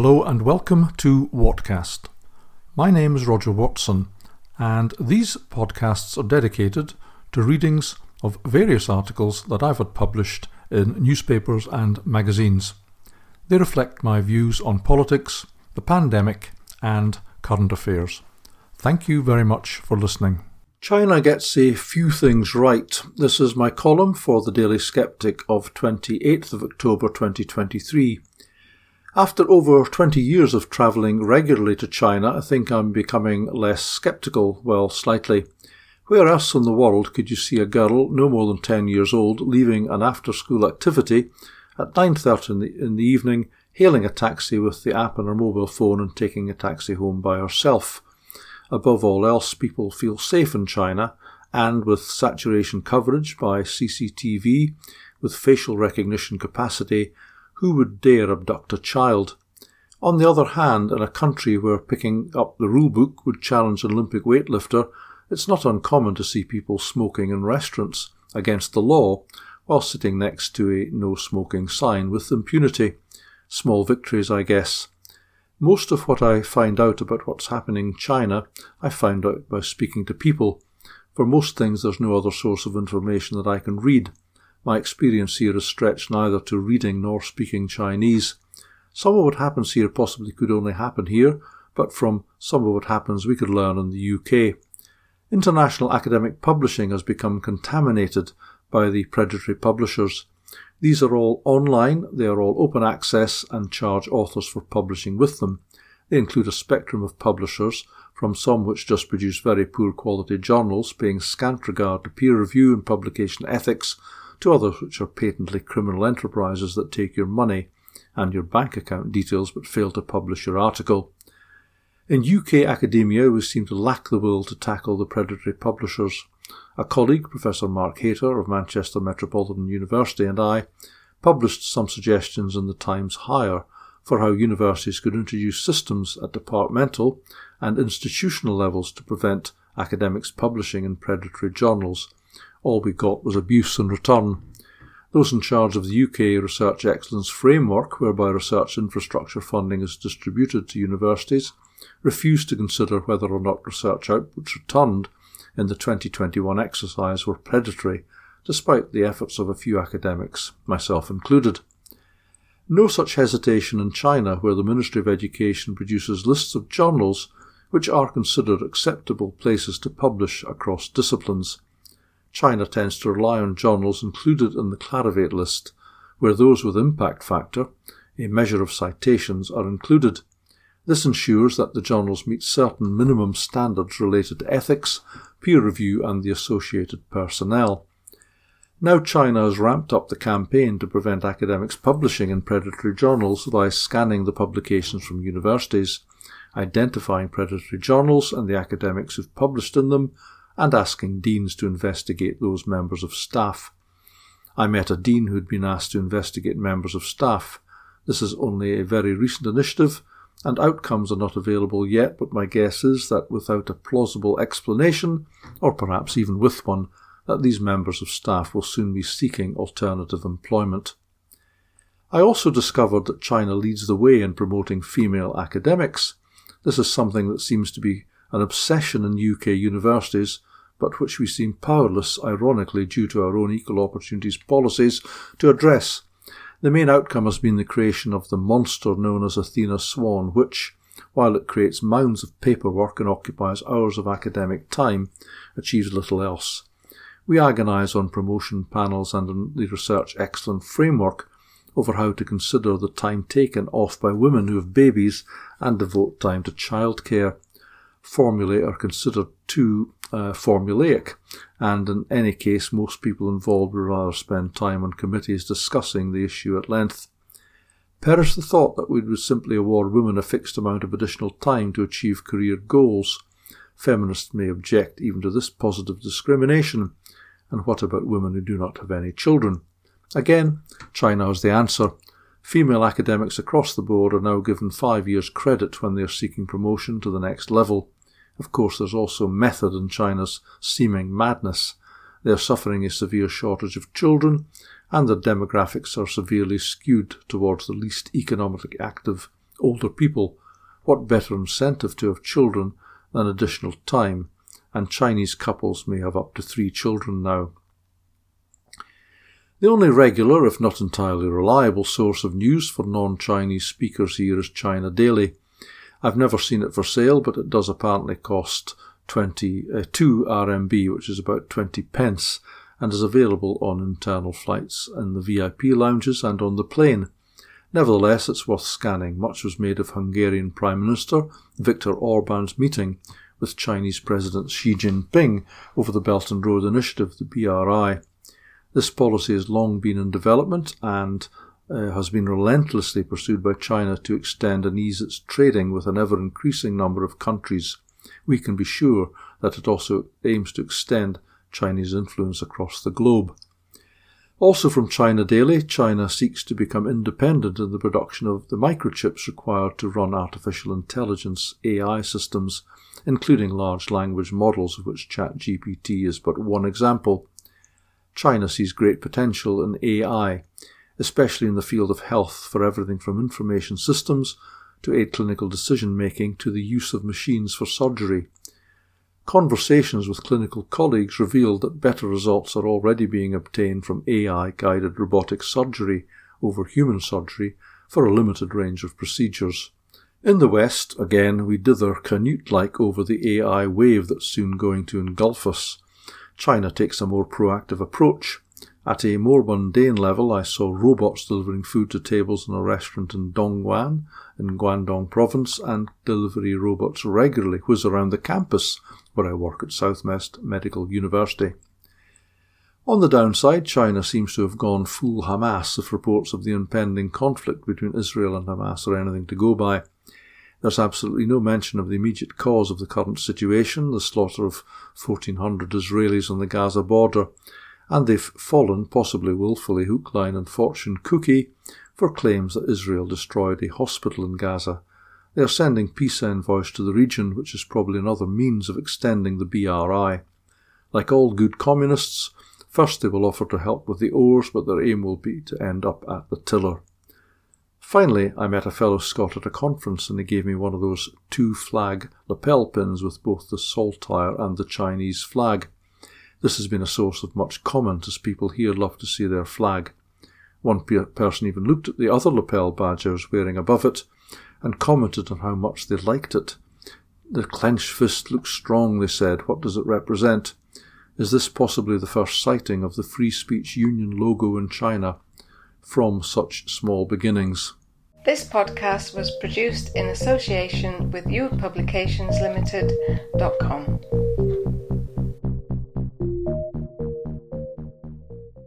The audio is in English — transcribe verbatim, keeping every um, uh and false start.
Hello and welcome to Whatcast. My name is Roger Watson, and these podcasts are dedicated to readings of various articles that I've had published in newspapers and magazines. They reflect my views on politics, the pandemic, and current affairs. Thank you very much for listening. China gets a few things right. This is my column for the Daily Sceptic of twenty-eighth of October twenty twenty-three. After over twenty years of travelling regularly to China, I think I'm becoming less sceptical, well, slightly. Where else in the world could you see a girl no more than ten years old leaving an after-school activity at nine thirty in the, in the evening, hailing a taxi with the app on her mobile phone and taking a taxi home by herself? Above all else, people feel safe in China, and with saturation coverage by C C T V, with facial recognition capacity, who would dare abduct a child? On the other hand, in a country where picking up the rulebook would challenge an Olympic weightlifter, it's not uncommon to see people smoking in restaurants, against the law, while sitting next to a no-smoking sign with impunity. Small victories, I guess. Most of what I find out about what's happening in China, I find out by speaking to people. For most things, there's no other source of information that I can read. My experience here is stretched neither to reading nor speaking Chinese. Some of what happens here possibly could only happen here, but from some of what happens we could learn in the U K. International academic publishing has become contaminated by the predatory publishers. These are all online, they are all open access and charge authors for publishing with them. They include a spectrum of publishers, from some which just produce very poor quality journals, paying scant regard to peer review and publication ethics, to others which are patently criminal enterprises that take your money and your bank account details but fail to publish your article. In U K academia, we seem to lack the will to tackle the predatory publishers. A colleague, Professor Mark Hater of Manchester Metropolitan University, and I published some suggestions in the Times Higher for how universities could introduce systems at departmental and institutional levels to prevent academics publishing in predatory journals. All we got was abuse in return. Those in charge of the U K Research Excellence Framework, whereby research infrastructure funding is distributed to universities, refused to consider whether or not research outputs returned in the twenty twenty-one exercise were predatory, despite the efforts of a few academics, myself included. No such hesitation in China, where the Ministry of Education produces lists of journals which are considered acceptable places to publish across disciplines. China tends to rely on journals included in the Clarivate list, where those with impact factor, a measure of citations, are included. This ensures that the journals meet certain minimum standards related to ethics, peer review and the associated personnel. Now China has ramped up the campaign to prevent academics publishing in predatory journals by scanning the publications from universities, identifying predatory journals and the academics who've published in them, and asking deans to investigate those members of staff. I met a dean who'd been asked to investigate members of staff. This is only a very recent initiative, and outcomes are not available yet, but my guess is that without a plausible explanation, or perhaps even with one, that these members of staff will soon be seeking alternative employment. I also discovered that China leads the way in promoting female academics. This is something that seems to be an obsession in U K universities, but which we seem powerless, ironically, due to our own equal opportunities policies, to address. The main outcome has been the creation of the monster known as Athena Swan, which, while it creates mounds of paperwork and occupies hours of academic time, achieves little else. We agonise on promotion panels and in the Research Excellence Framework over how to consider the time taken off by women who have babies and devote time to childcare. Formulae are considered too uh, formulaic, and in any case most people involved would rather spend time on committees discussing the issue at length. Perish the thought that we would simply award women a fixed amount of additional time to achieve career goals. Feminists may object even to this positive discrimination. And what about women who do not have any children? Again, China has the answer. Female academics across the board are now given five years credit when they are seeking promotion to the next level. Of course, there's also method in China's seeming madness. They are suffering a severe shortage of children, and their demographics are severely skewed towards the least economically active older people, what better incentive to have children than additional time, and Chinese couples may have up to three children now. The only regular, if not entirely reliable, source of news for non-Chinese speakers here is China Daily. I've never seen it for sale, but it does apparently cost twenty-two R M B, which is about twenty pence, and is available on internal flights in the V I P lounges and on the plane. Nevertheless, it's worth scanning. Much was made of Hungarian Prime Minister Viktor Orban's meeting with Chinese President Xi Jinping over the Belt and Road Initiative, the B R I. This policy has long been in development and uh, has been relentlessly pursued by China to extend and ease its trading with an ever-increasing number of countries. We can be sure that it also aims to extend Chinese influence across the globe. Also from China Daily, China seeks to become independent in the production of the microchips required to run artificial intelligence A I systems, including large language models, of which ChatGPT is but one example. China sees great potential in A I, especially in the field of health, for everything from information systems to aid clinical decision-making to the use of machines for surgery. Conversations with clinical colleagues revealed that better results are already being obtained from A I-guided robotic surgery over human surgery for a limited range of procedures. In the West, again, we dither canute-like over the A I wave that's soon going to engulf us. China takes a more proactive approach. At a more mundane level, I saw robots delivering food to tables in a restaurant in Dongguan, in Guangdong province, and delivery robots regularly whiz around the campus where I work at Southmast Medical University. On the downside, China seems to have gone full Hamas if reports of the impending conflict between Israel and Hamas are anything to go by. There's absolutely no mention of the immediate cause of the current situation, the slaughter of fourteen hundred Israelis on the Gaza border, and they've fallen, possibly willfully, hook, line and fortune cookie for claims that Israel destroyed a hospital in Gaza. They are sending peace envoys to the region, which is probably another means of extending the B R I. Like all good communists, first they will offer to help with the oars, but their aim will be to end up at the tiller. Finally, I met a fellow Scot at a conference and he gave me one of those two-flag lapel pins with both the saltire and the Chinese flag. This has been a source of much comment, as people here love to see their flag. One pe- person even looked at the other lapel badge I was wearing above it and commented on how much they liked it. "The clenched fist looks strong," they said. "What does it represent? Is this possibly the first sighting of the Free Speech Union logo in China? From such small beginnings." This podcast was produced in association with you publications limited dot com.